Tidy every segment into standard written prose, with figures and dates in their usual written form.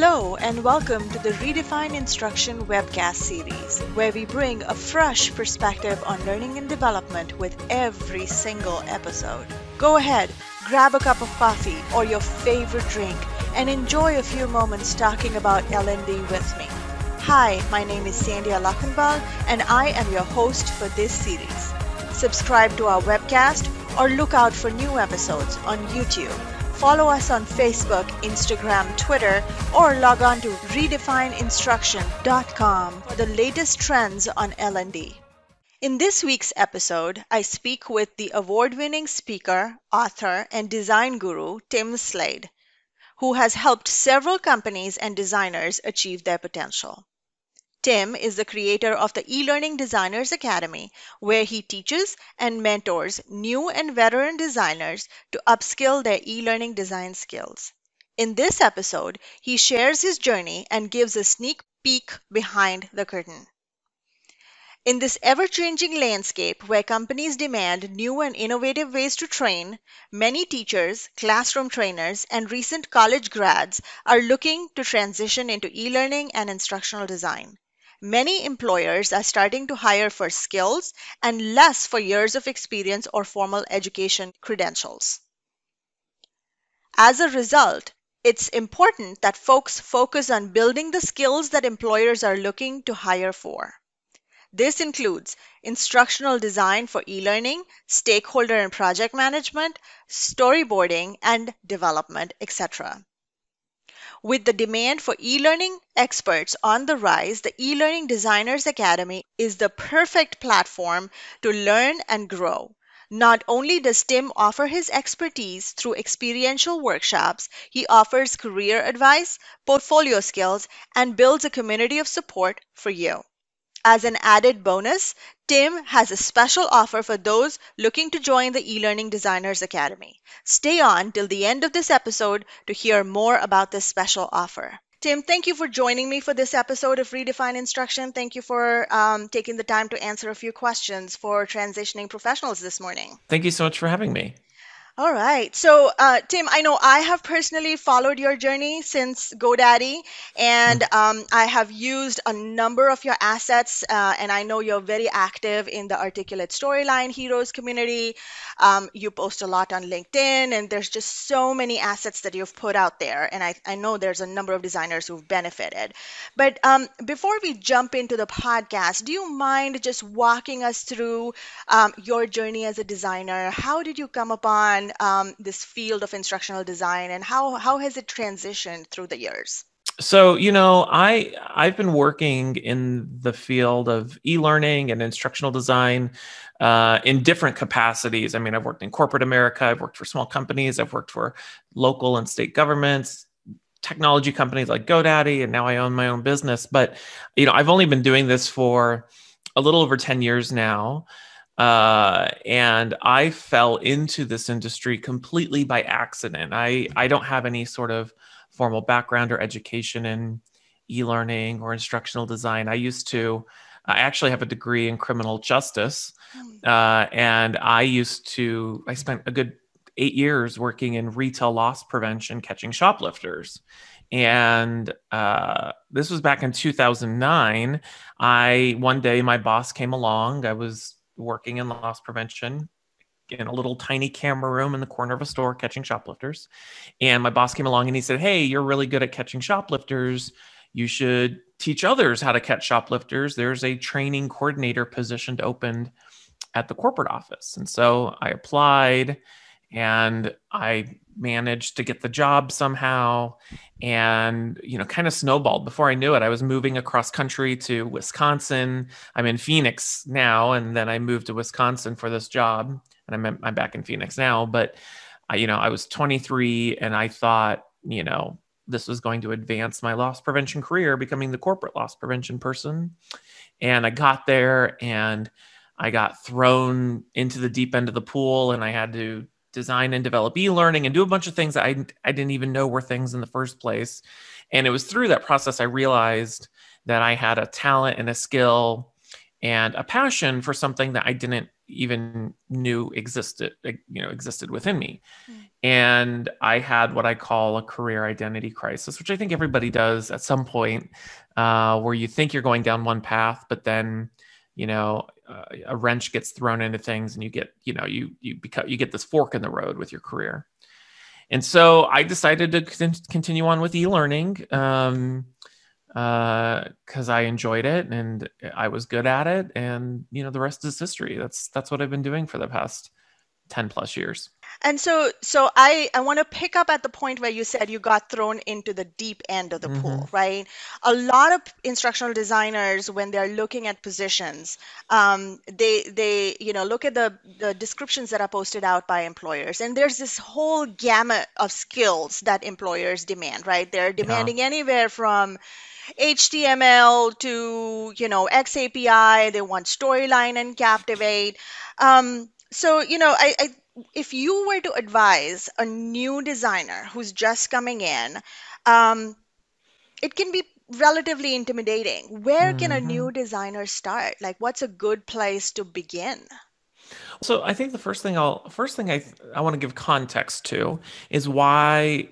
Hello and welcome to the Redefine Instruction webcast series, where we bring a fresh perspective on learning and development with every single episode. Go ahead, grab a cup of coffee or your favorite drink and enjoy a few moments talking about L&D with me. Hi, my name is Sandhya Lakhanpal and I am your host for this series. Subscribe to our webcast or look out for new episodes on YouTube. Follow us on Facebook, Instagram, Twitter, or log on to redefineinstruction.com for the latest trends on L&D. In this week's episode, I speak with the award-winning speaker, author, and design guru, Tim Slade, who has helped several companies and designers achieve their potential. Tim is the creator of the eLearning Designers Academy, where he teaches and mentors new and veteran designers to upskill their e-learning design skills. In this episode, he shares his journey and gives a sneak peek behind the curtain. In this ever-changing landscape where companies demand new and innovative ways to train, many teachers, classroom trainers, and recent college grads are looking to transition into e-learning and instructional design. Many employers are starting to hire for skills and less for years of experience or formal education credentials. As a result, it's important that folks focus on building the skills that employers are looking to hire for. This includes instructional design for e-learning, stakeholder and project management, storyboarding and development, etc. With the demand for e-learning experts on the rise, the eLearning Designers Academy is the perfect platform to learn and grow. Not only does Tim offer his expertise through experiential workshops, he offers career advice, portfolio skills, and builds a community of support for you. As an added bonus, Tim has a special offer for those looking to join the eLearning Designers Academy. Stay on till the end of this episode to hear more about this special offer. Tim, thank you for joining me for this episode of Redefine Instruction. Thank you for taking the time to answer a few questions for transitioning professionals this morning. Thank you so much for having me. All right. So, Tim, I know I have personally followed your journey since GoDaddy, and I have used a number of your assets, and I know you're very active in the Articulate Storyline Heroes community. You post a lot on LinkedIn, and there's just so many assets that you've put out there, and I know there's a number of designers who've benefited. But before we jump into the podcast, do you mind just walking us through your journey as a designer? How did you come upon this field of instructional design, and how has it transitioned through the years? So, you know, I've been working in the field of e-learning and instructional design in different capacities. I mean, I've worked in corporate America, I've worked for small companies, I've worked for local and state governments, technology companies like GoDaddy, and now I own my own business. But, you know, I've only been doing this for a little over 10 years now. And I fell into this industry completely by accident. I don't have any sort of formal background or education in e-learning or instructional design. I actually have a degree in criminal justice. And I spent a good 8 years working in retail loss prevention, catching shoplifters. And this was back in 2009. One day my boss came along. I was working in loss prevention in a little tiny camera room in the corner of a store catching shoplifters. And my boss came along and he said, "Hey, you're really good at catching shoplifters. You should teach others how to catch shoplifters. There's a training coordinator position opened at the corporate office." And so I applied and I managed to get the job somehow, and, you know, kind of snowballed. Before I knew it, I was moving across country to Wisconsin. I'm in Phoenix now, and then I moved to Wisconsin for this job, and I'm back in Phoenix now. But I was 23 and I thought, this was going to advance my loss prevention career, becoming the corporate loss prevention person. And I got there and I got thrown into the deep end of the pool, and I had to design and develop e-learning and do a bunch of things that I didn't even know were things in the first place. And it was through that process I realized that I had a talent and a skill and a passion for something that I didn't even knew existed, existed within me. And I had what I call a career identity crisis, which I think everybody does at some point, where you think you're going down one path, but then, a wrench gets thrown into things and you get, you get this fork in the road with your career. And so I decided to continue on with e-learning, because I enjoyed it and I was good at it, and the rest is history. That's what I've been doing for the past 10 plus years. And so I want to pick up at the point where you said you got thrown into the deep end of the pool, right? A lot of instructional designers, when they're looking at positions, they look at the descriptions that are posted out by employers, and there's this whole gamut of skills that employers demand, right? They're demanding anywhere from HTML to, XAPI. They want storyline and Captivate. So, I if you were to advise a new designer who's just coming in, it can be relatively intimidating. Where can a new designer start? Like, what's a good place to begin? So I think the first thing I want to give context to is why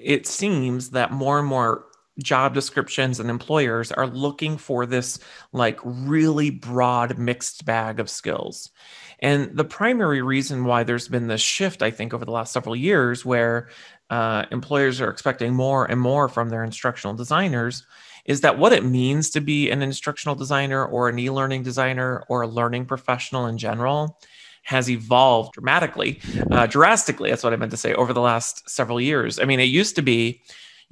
it seems that more and more job descriptions and employers are looking for this like really broad mixed bag of skills. And the primary reason why there's been this shift, I think, over the last several years, where employers are expecting more and more from their instructional designers, is that what it means to be an instructional designer or an e-learning designer or a learning professional in general has evolved drastically. That's what I meant to say, over the last several years. I mean, it used to be,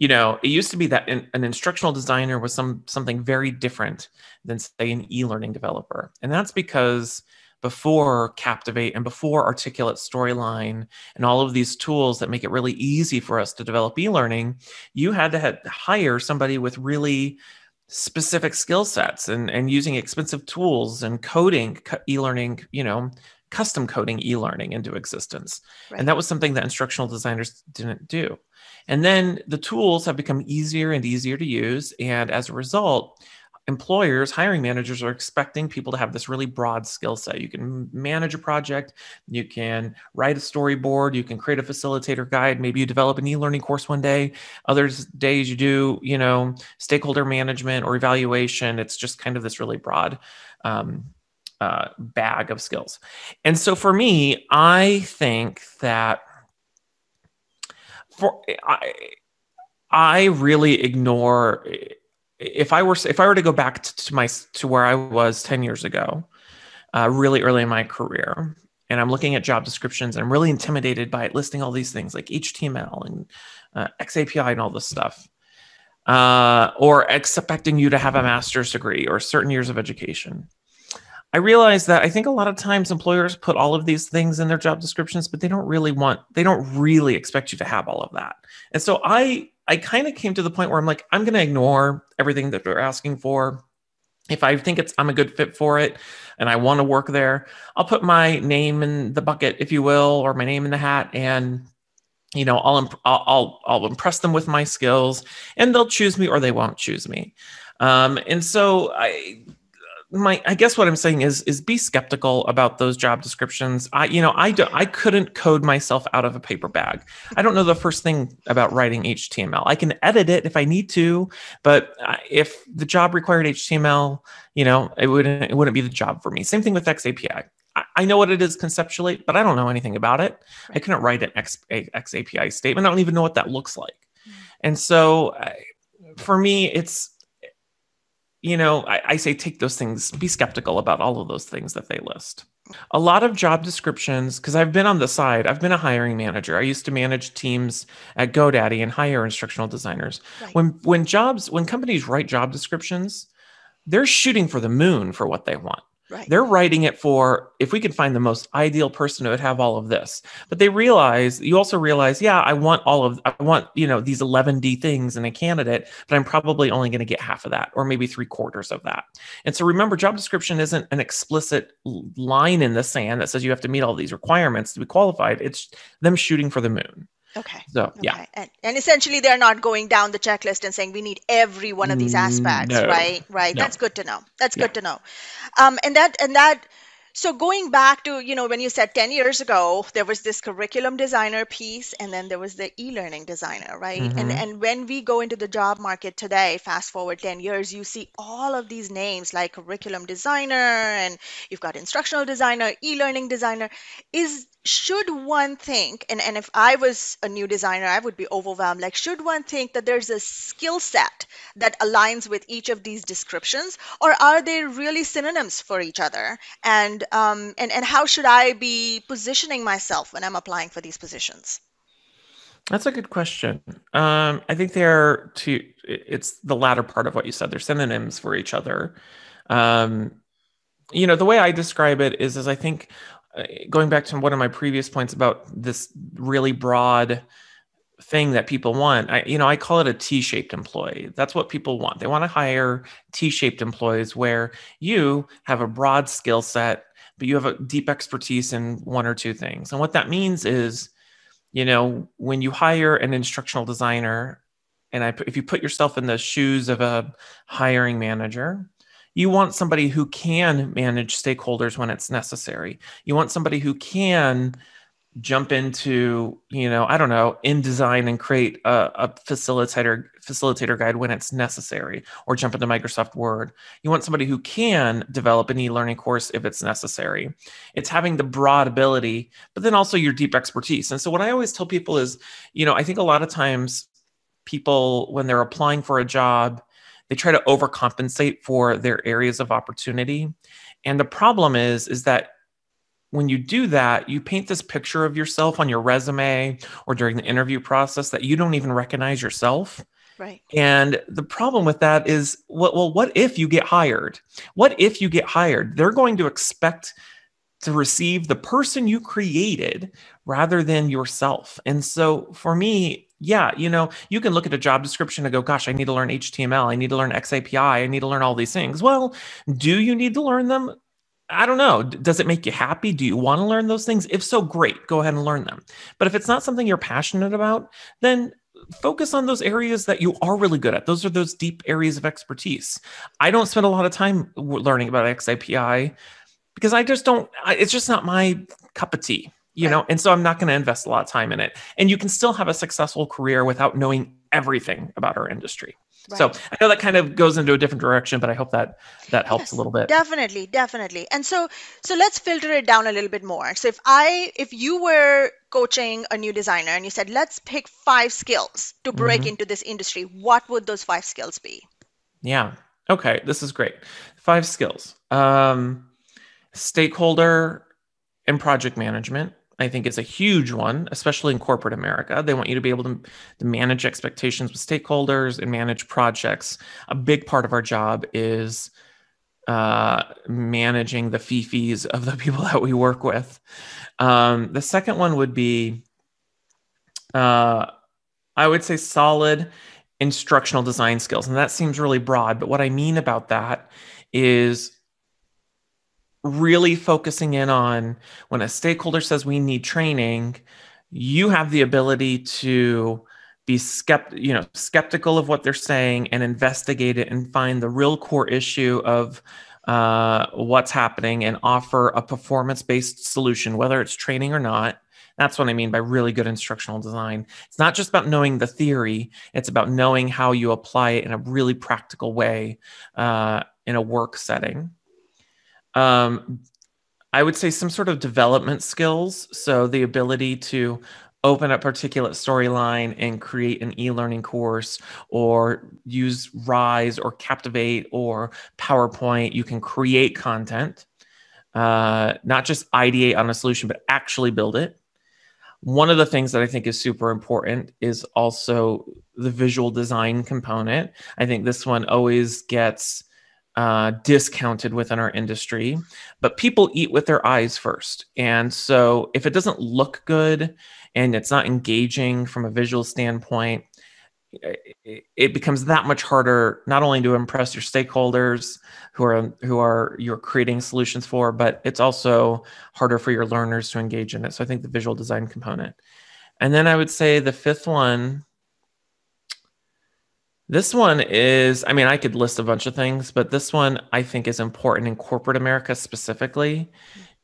that an instructional designer was something very different than, say, an e-learning developer. And that's because before Captivate and before Articulate Storyline and all of these tools that make it really easy for us to develop e-learning, you had to hire somebody with really specific skill sets and using expensive tools and coding e-learning, custom coding e-learning into existence. Right. And that was something that instructional designers didn't do. And then the tools have become easier and easier to use. And as a result, employers, hiring managers are expecting people to have this really broad skill set. You can manage a project, you can write a storyboard, you can create a facilitator guide. Maybe you develop an e-learning course one day. Other days you do, stakeholder management or evaluation. It's just kind of this really broad bag of skills. And so for me, I think that I really ignore. If I were to go back to where I was 10 years ago, really early in my career, and I'm looking at job descriptions, and I'm really intimidated by it listing all these things like HTML and XAPI and all this stuff, or expecting you to have a master's degree or certain years of education. I realize that I think a lot of times employers put all of these things in their job descriptions, but they don't really expect you to have all of that. And so I kind of came to the point where I'm like, I'm going to ignore everything that they're asking for. If I think I'm a good fit for it and I want to work there, I'll put my name in the bucket, if you will, or my name in the hat, and I'll impress them with my skills, and they'll choose me or they won't choose me. And so I guess what I'm saying is be skeptical about those job descriptions. I couldn't code myself out of a paper bag. I don't know the first thing about writing HTML. I can edit it if I need to, but if the job required HTML, it wouldn't be the job for me. Same thing with XAPI. I know what it is conceptually, but I don't know anything about it. I couldn't write an XAPI statement. I don't even know what that looks like. And so for me, it's, I say take those things, be skeptical about all of those things that they list. A lot of job descriptions, because I've been on the side, I've been a hiring manager. I used to manage teams at GoDaddy and hire instructional designers. Right. When companies write job descriptions, they're shooting for the moon for what they want. Right. They're writing it for, if we can find the most ideal person who would have all of this, but you also realize, I want these 11D things in a candidate, but I'm probably only going to get half of that, or maybe 3/4 of that. And so remember, job description isn't an explicit line in the sand that says you have to meet all these requirements to be qualified. It's them shooting for the moon. Okay. So, yeah. And essentially they're not going down the checklist and saying we need every one of these aspects, no. Right? Right. No. That's good to know. That's good to know. And that, So going back to, you know, when you said 10 years ago, there was this curriculum designer piece, and then there was the e-learning designer, right? Mm-hmm. And when we go into the job market today, fast forward 10 years, you see all of these names like curriculum designer, and you've got instructional designer, e-learning designer. Should one think, and if I was a new designer, I would be overwhelmed, like, should one think that there's a skill set that aligns with each of these descriptions, or are they really synonyms for each other? And how should I be positioning myself when I'm applying for these positions? That's a good question. I think it's the latter part of what you said. They're synonyms for each other. You know, the way I describe it is I think, going back to one of my previous points about this really broad thing that people want, I call it a T-shaped employee. That's what people want. They want to hire T-shaped employees where you have a broad skill set, but you have a deep expertise in one or two things. And what that means is, you know, when you hire an instructional designer, and if you put yourself in the shoes of a hiring manager, you want somebody who can manage stakeholders when it's necessary. You want somebody who can jump into, you know, I don't know, InDesign and create a facilitator guide when it's necessary, or jump into Microsoft Word. You want somebody who can develop an e-learning course if it's necessary. It's having the broad ability, but then also your deep expertise. And so what I always tell people is, you know, I think a lot of times people, when they're applying for a job, they try to overcompensate for their areas of opportunity. And the problem is that when you do that, you paint this picture of yourself on your resume or during the interview process that you don't even recognize yourself. Right. And the problem with that is, well, what if you get hired? What if you get hired? They're going to expect to receive the person you created rather than yourself. And so for me, yeah, you know, you can look at a job description and go, gosh, I need to learn HTML. I need to learn XAPI. I need to learn all these things. Well, do you need to learn them? I don't know. Does it make you happy? Do you want to learn those things? If so, great, go ahead and learn them. But if it's not something you're passionate about, then focus on those areas that you are really good at. Those are those deep areas of expertise. I don't spend a lot of time learning about XAPI because it's just not my cup of tea. You know, and so I'm not going to invest a lot of time in it. And you can still have a successful career without knowing everything about our industry. Right. So I know that kind of goes into a different direction, but I hope that helps a little bit. Definitely. And so let's filter it down a little bit more. So if you were coaching a new designer and you said, let's pick 5 skills to break into this industry, what would those 5 skills be? Yeah. Okay. This is great. 5 skills. Stakeholder and project management, I think, is a huge one, especially in corporate America. They want you to be able to manage expectations with stakeholders and manage projects. A big part of our job is managing the fifis of the people that we work with. The second one would be, I would say, solid instructional design skills. And that seems really broad, but what I mean about that is really focusing in on, when a stakeholder says we need training, you have the ability to be skeptical of what they're saying and investigate it and find the real core issue of what's happening and offer a performance-based solution, whether it's training or not. That's what I mean by really good instructional design. It's not just about knowing the theory. It's about knowing how you apply it in a really practical way in a work setting. I would say some sort of development skills. So the ability to open up Articulate Storyline and create an e-learning course, or use Rise or Captivate or PowerPoint. You can create content, not just ideate on a solution, but actually build it. One of the things that I think is super important is also the visual design component. I think this one always gets discounted within our industry, but people eat with their eyes first. And so if it doesn't look good and it's not engaging from a visual standpoint, it becomes that much harder, not only to impress your stakeholders who are you're creating solutions for, but it's also harder for your learners to engage in it. So I think the visual design component. And then I would say the fifth one, this one is, I mean, I could list a bunch of things, but this one I think is important in corporate America specifically,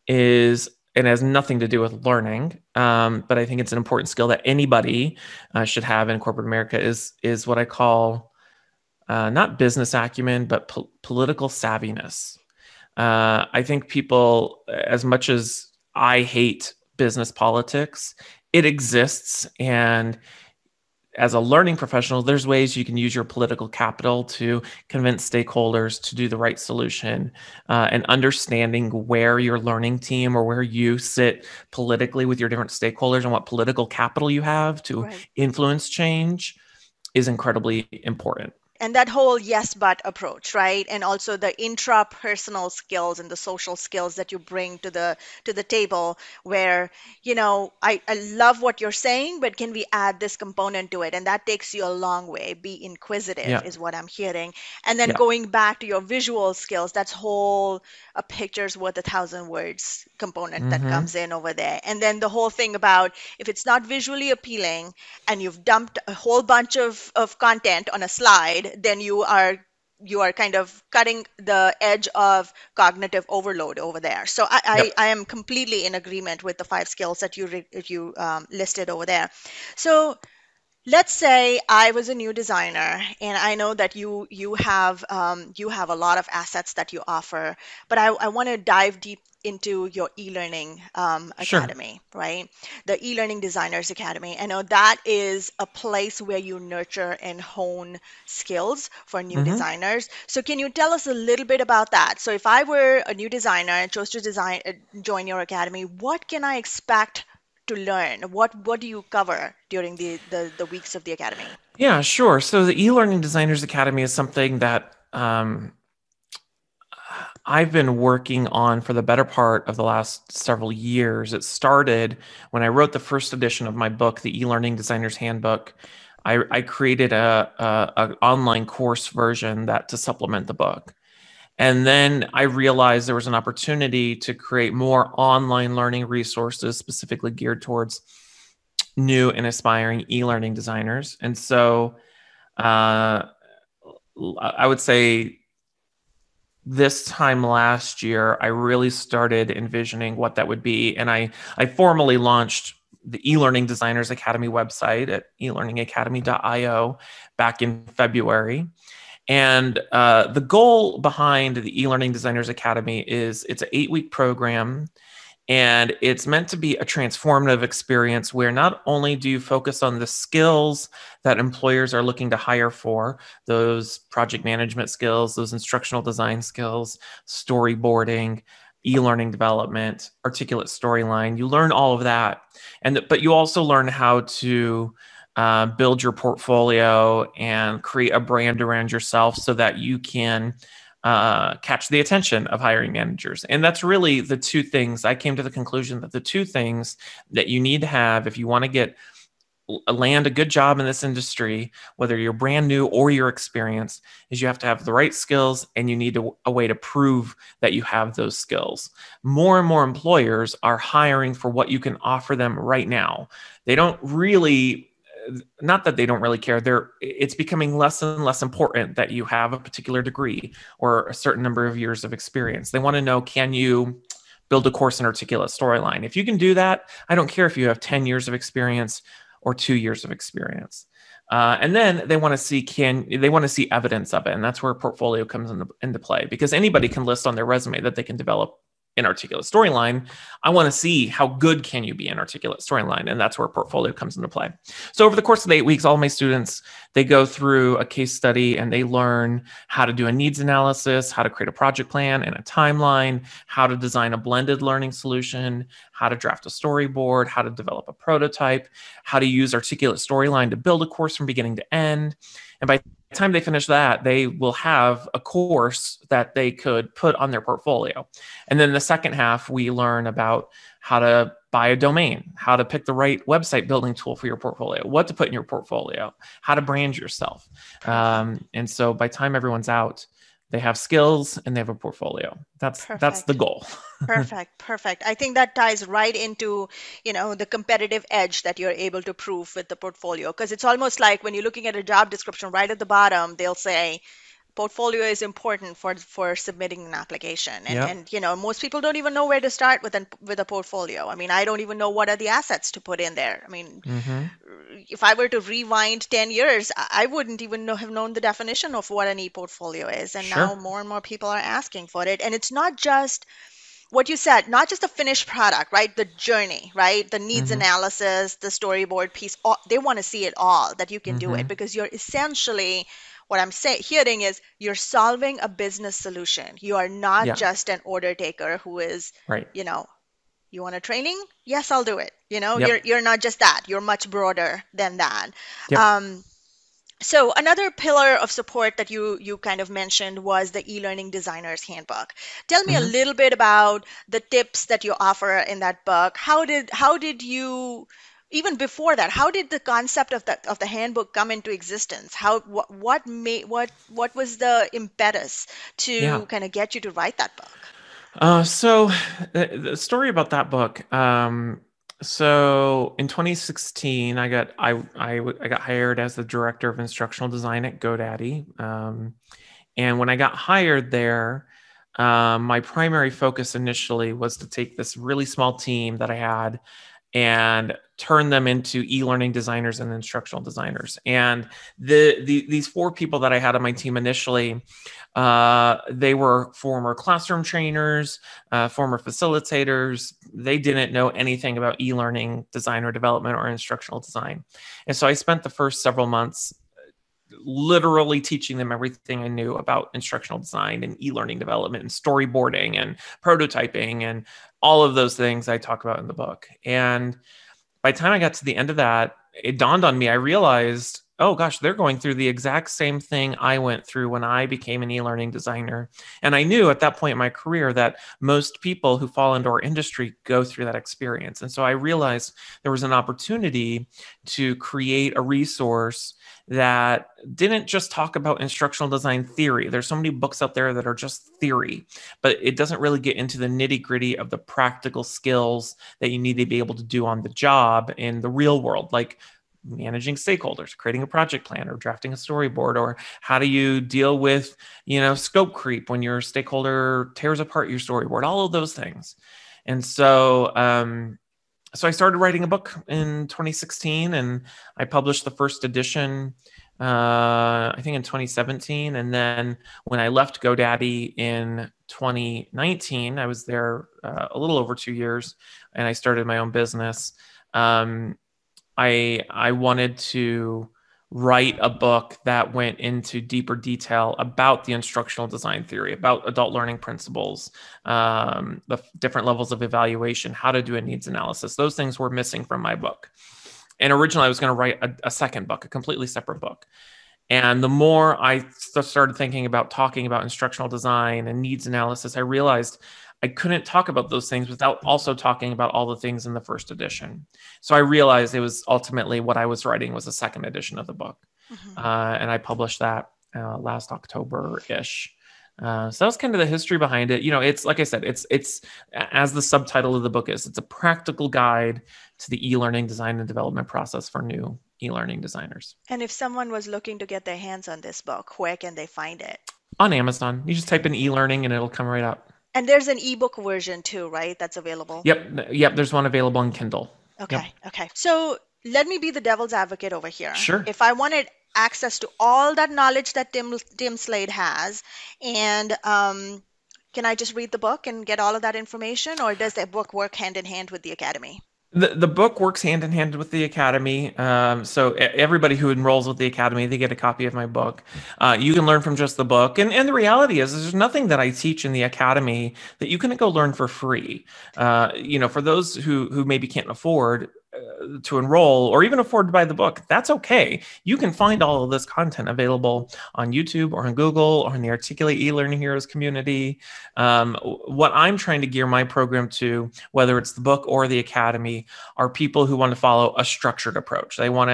is, and has nothing to do with learning, but I think it's an important skill that anybody should have in corporate America, is what I call not business acumen, but political savviness. I think people, as much as I hate business politics, it exists. And as a learning professional, there's ways you can use your political capital to convince stakeholders to do the right solution, and understanding where your learning team or where you sit politically with your different stakeholders and what political capital you have to influence change is incredibly important. And that whole yes, but approach, right? And also the intrapersonal skills and the social skills that you bring to the table, where, you know, I love what you're saying, but can we add this component to it? And that takes you a long way. Be inquisitive is what I'm hearing. And then going back to your visual skills, that's whole a picture's worth 1,000 words component that comes in over there. And then the whole thing about if it's not visually appealing and you've dumped a whole bunch of content on a slide, then you are kind of cutting the edge of cognitive overload over there. So I am completely in agreement with the 5 skills that you listed over there. So let's say I was a new designer, and I know that you have a lot of assets that you offer, but I want to dive deep into your e-learning academy, right? The e-learning designers academy. I know that is a place where you nurture and hone skills for new designers. So can you tell us a little bit about that? So if I were a new designer and chose to join your academy, what can I expect to learn? What do you cover during the weeks of the academy? Yeah, sure. So the eLearning Designers Academy is something that I've been working on for the better part of the last several years. It started when I wrote the first edition of my book, the eLearning Designers Handbook. I created an online course version that to supplement the book. And then I realized there was an opportunity to create more online learning resources specifically geared towards new and aspiring e-learning designers. And so I would say this time last year, I really started envisioning what that would be. And I formally launched the eLearning Designers Academy website at elearningacademy.io back in February. And the goal behind the eLearning Designers Academy is it's an 8-week program, and it's meant to be a transformative experience where not only do you focus on the skills that employers are looking to hire for, those project management skills, those instructional design skills, storyboarding, e-learning development, articulate storyline, you learn all of that. But you also learn how to build your portfolio and create a brand around yourself so that you can catch the attention of hiring managers. And that's really the 2 things. I came to the conclusion that the 2 things that you need to have if you want to land a good job in this industry, whether you're brand new or you're experienced, is you have to have the right skills, and you need a way to prove that you have those skills. More and more employers are hiring for what you can offer them right now. They don't really... Not that they don't really care. It's becoming less and less important that you have a particular degree or a certain number of years of experience. They want to know, can you build a course in articulate storyline? If you can do that, I don't care if you have 10 years of experience or 2 years of experience. And then they want to see evidence of it, and that's where portfolio comes into play, because anybody can list on their resume that they can develop in articulate storyline. I want to see how good can you be in articulate storyline, and that's where portfolio comes into play. So over the course of the 8 weeks, all my students, they go through a case study and they learn how to do a needs analysis, how to create a project plan and a timeline, how to design a blended learning solution, how to draft a storyboard, how to develop a prototype, how to use articulate storyline to build a course from beginning to end. And by the time they finish that, they will have a course that they could put on their portfolio. And then the second half, we learn about how to buy a domain, how to pick the right website building tool for your portfolio, what to put in your portfolio, how to brand yourself. And so by the time everyone's out, they have skills and they have a portfolio. That's the goal. Perfect. I think that ties right into, the competitive edge that you're able to prove with the portfolio, because it's almost like when you're looking at a job description, right at the bottom, they'll say, portfolio is important for submitting an application. And, yep. and, you know, most people don't even know where to start with a portfolio. I mean, I don't even know what are the assets to put in there. I mean, if I were to rewind 10 years, I wouldn't even have known the definition of what an e-portfolio is. And now more and more people are asking for it. And it's not just what you said, not just the finished product, right? The journey, right? The needs analysis, the storyboard piece, all, they want to see it all, that you can do it, because you're essentially, what I'm hearing is you're solving a business solution. You are not just an order taker who is, you know, you want a training? Yes, I'll do it. You know, you're not just that. You're much broader than that. So another pillar of support that you kind of mentioned was the eLearning Designers Handbook. Tell me a little bit about the tips that you offer in that book. How did you, even before that, how did the concept of the handbook come into existence? What was the impetus to kind of get you to write that book? So the story about that book. So in 2016, I got hired as the director of instructional design at GoDaddy, and when I got hired there, my primary focus initially was to take this really small team that I had and turn them into e-learning designers and instructional designers. And these four people that I had on my team initially, they were former classroom trainers, former facilitators. They didn't know anything about e-learning design or development or instructional design. And so I spent the first several months literally teaching them everything I knew about instructional design and e-learning development and storyboarding and prototyping and all of those things I talk about in the book. And by the time I got to the end of that, it dawned on me, I realized, oh gosh, they're going through the exact same thing I went through when I became an e-learning designer. And I knew at that point in my career that most people who fall into our industry go through that experience. And so I realized there was an opportunity to create a resource that didn't just talk about instructional design theory. There's so many books out there that are just theory, but it doesn't really get into the nitty-gritty of the practical skills that you need to be able to do on the job in the real world, like managing stakeholders, creating a project plan or drafting a storyboard, or how do you deal with, you know, scope creep when your stakeholder tears apart your storyboard, all of those things. And so, so I started writing a book in 2016 and I published the first edition, I think in 2017. And then when I left GoDaddy in 2019, I was there a little over 2 years and I started my own business. I wanted to write a book that went into deeper detail about the instructional design theory, about adult learning principles, the different levels of evaluation, how to do a needs analysis. Those things were missing from my book. And originally I was going to write a second book, a completely separate book. And the more I started thinking about talking about instructional design and needs analysis, I realized I couldn't talk about those things without also talking about all the things in the first edition. So I realized it was ultimately what I was writing was a second edition of the book. And I published that last October-ish. So that was kind of the history behind it. You know, it's like I said, it's as the subtitle of the book is, it's a practical guide to the e-learning design and development process for new e-learning designers. And if someone was looking to get their hands on this book, where can they find it? On Amazon. You just type in e-learning and it'll come right up. And there's an ebook version too, right? That's available. Yep. There's one available on Kindle. Okay. So let me be the devil's advocate over here. Sure. If I wanted access to all that knowledge that Tim Slade has, and can I just read the book and get all of that information, or does the book work hand in hand with the academy? The book works hand in hand with the academy. So everybody who enrolls with the academy, they get a copy of my book. You can learn from just the book. And the reality is there's nothing that I teach in the academy that you can go learn for free. You know, for those who maybe can't afford to enroll or even afford to buy the book, that's okay. You can find all of this content available on YouTube or on Google or in the Articulate eLearning Heroes community. What I'm trying to gear my program to, whether it's the book or the academy, are people who want to follow a structured approach. They want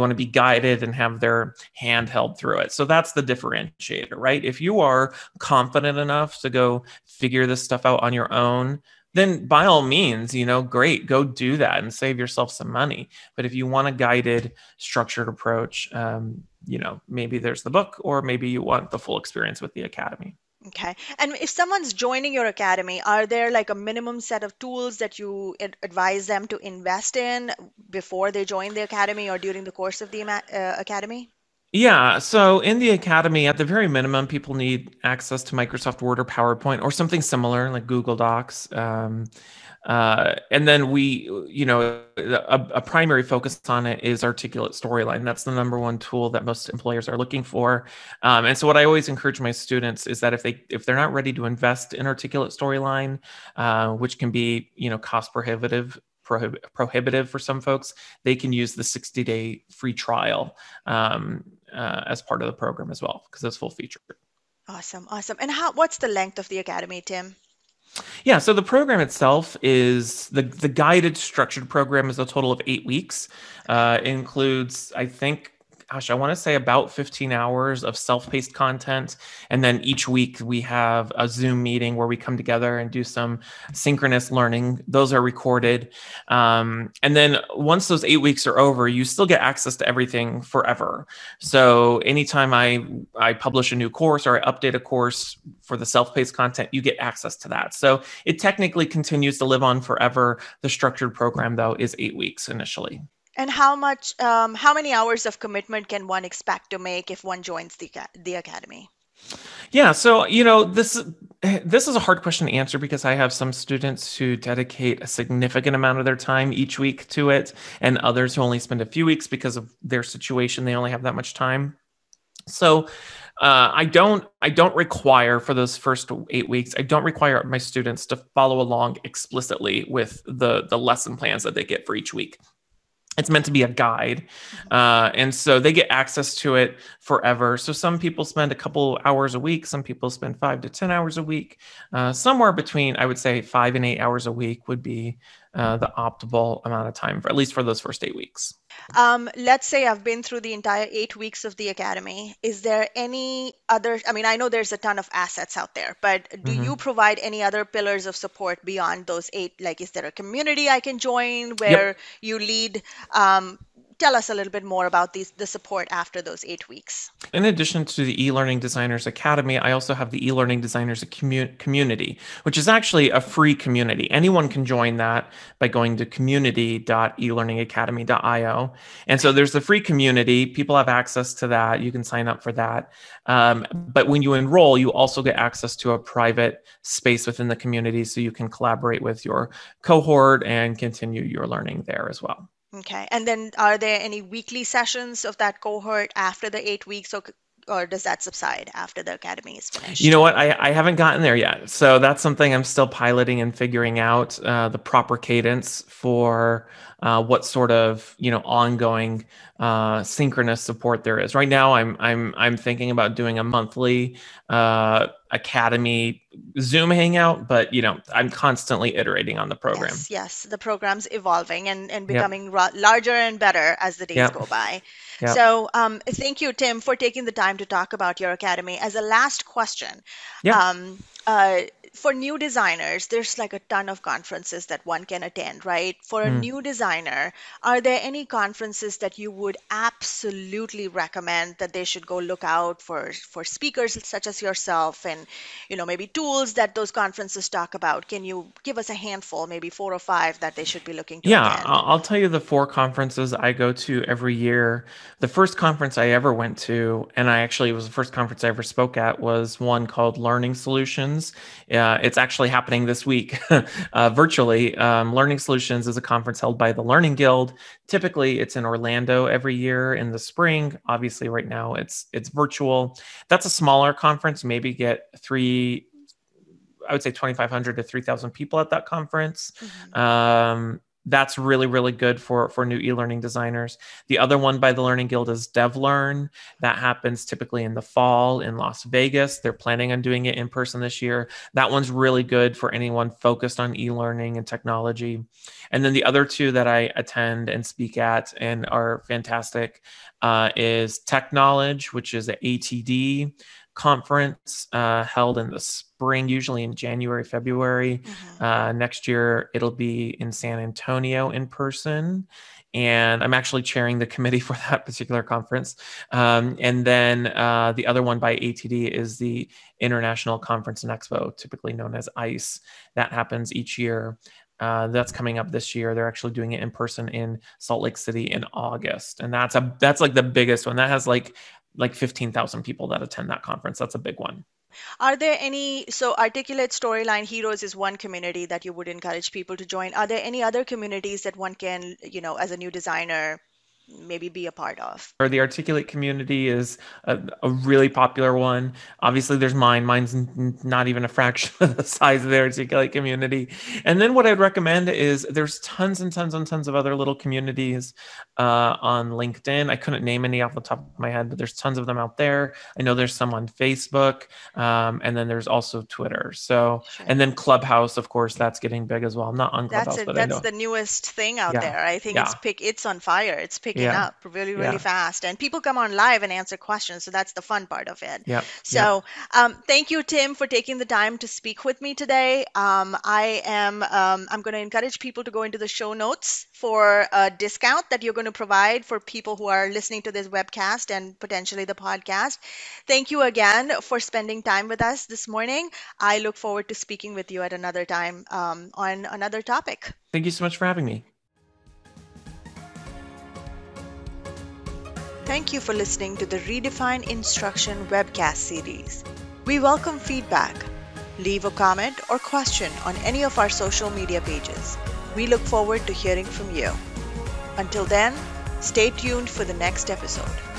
to be guided and have their hand held through it. So that's the differentiator, right? If you are confident enough to go figure this stuff out on your own, then by all means, you know, great, go do that and save yourself some money. But if you want a guided, structured approach, you know, maybe there's the book, or maybe you want the full experience with the academy. Okay. And if someone's joining your academy, are there like a minimum set of tools that you advise them to invest in before they join the academy or during the course of the academy? Yeah. So in the academy, at the very minimum, people need access to Microsoft Word or PowerPoint or something similar like Google Docs. And then we, you know, a primary focus on it is Articulate Storyline. That's the number one tool that most employers are looking for. And so what I always encourage my students is that if they're not ready to invest in Articulate Storyline, which can be, you know, cost prohibitive for some folks, they can use the 60-day free trial as part of the program as well, because it's full featured. Awesome. Awesome. And what's the length of the academy, Tim? Yeah, so the program itself is the guided structured program is a total of 8 weeks. Includes, I think, I want to say about 15 hours of self-paced content. And then each week we have a Zoom meeting where we come together and do some synchronous learning. Those are recorded. And then once those 8 weeks are over, you still get access to everything forever. So anytime I publish a new course or I update a course for the self-paced content, you get access to that. So it technically continues to live on forever. The structured program, though, is 8 weeks initially. And how many hours of commitment can one expect to make if one joins the academy? Yeah, so, you know, this is a hard question to answer because I have some students who dedicate a significant amount of their time each week to it, and others who only spend a few weeks because of their situation. They only have that much time. So I don't require for those first 8 weeks, I don't require my students to follow along explicitly with the lesson plans that they get for each week. It's meant to be a guide. And so they get access to it forever. So some people spend a couple hours a week. Some people spend 5 to 10 hours a week. Somewhere between, I would say, 5 and 8 hours a week would be the optimal amount of time, for at least for those first 8 weeks. Let's say I've been through the entire 8 weeks of the academy. Is there any other, I mean, I know there's a ton of assets out there, but do you provide any other pillars of support beyond those eight? Like, is there a community I can join where you lead? Tell us a little bit more about the support after those 8 weeks. In addition to the eLearning Designers Academy, I also have the eLearning Designers Community, which is actually a free community. Anyone can join that by going to community.elearningacademy.io. And so there's the free community. People have access to that. You can sign up for that. But when you enroll, you also get access to a private space within the community so you can collaborate with your cohort and continue your learning there as well. Okay. And then are there any weekly sessions of that cohort after the 8 weeks, or does that subside after the academy is finished? You know what? I haven't gotten there yet. So that's something I'm still piloting and figuring out the proper cadence for what sort of, you know, ongoing synchronous support there is. Right now, I'm thinking about doing a monthly academy Zoom hangout, but, you know, I'm constantly iterating on the program. Yes, the program's evolving and becoming larger and better as the days go by. Yep. So thank you, Tim, for taking the time to talk about your academy. As a last question, for new designers, there's like a ton of conferences that one can attend, right? For a new designer, are there any conferences that you would absolutely recommend that they should go look out for speakers such as yourself and, you know, maybe tools that those conferences talk about? Can you give us a handful, maybe 4 or 5 that they should be looking to attend? Yeah, I'll tell you the 4 conferences I go to every year. The first conference I ever went to, and it was the first conference I ever spoke at, was one called Learning Solutions. It's actually happening this week virtually. Learning Solutions is a conference held by the Learning Guild. Typically, it's in Orlando every year in the spring. Obviously, right now it's virtual. That's a smaller conference. Maybe get 2,500 to 3,000 people at that conference. That's really, really good for new e-learning designers. The other one by the Learning Guild is DevLearn. That happens typically in the fall in Las Vegas. They're planning on doing it in person this year. That one's really good for anyone focused on e-learning and technology. And then the other 2 that I attend and speak at and are fantastic is Tech Knowledge, which is an ATD conference held in the spring, usually in January, February. Next year, it'll be in San Antonio in person. and I'm actually chairing the committee for that particular conference. And then the other one by ATD is the International Conference and Expo, typically known as ICE. That happens each year. That's coming up this year. They're actually doing it in person in Salt Lake City in August. And that's like the biggest one. That has like 15,000 people that attend that conference. That's a big one. Are there any, so Articulate Storyline Heroes is one community that you would encourage people to join. Are there any other communities that one can, you know, as a new designer, maybe be a part of? Or the Articulate community is a really popular one. Obviously there's mine. Mine's not even a fraction of the size of the Articulate community. And then what I'd recommend is there's tons and tons and tons of other little communities on LinkedIn. I couldn't name any off the top of my head, but there's tons of them out there. I know there's some on Facebook, and then there's also Twitter. So, sure. And then Clubhouse, of course, that's getting big as well. I'm not on Clubhouse, but I know. That's the newest thing out there. I think it's on fire. It's picking up really fast, and people come on live and answer questions, so that's the fun part of it. Thank you, Tim, for taking the time to speak with me today. I'm going to encourage people to go into the show notes for a discount that you're going to provide for people who are listening to this webcast and potentially the podcast. Thank you again for spending time with us this morning. I look forward to speaking with you at another time on another topic. Thank you so much for having me. Thank you for listening to the Redefine Instruction webcast series. We welcome feedback. Leave a comment or question on any of our social media pages. We look forward to hearing from you. Until then, stay tuned for the next episode.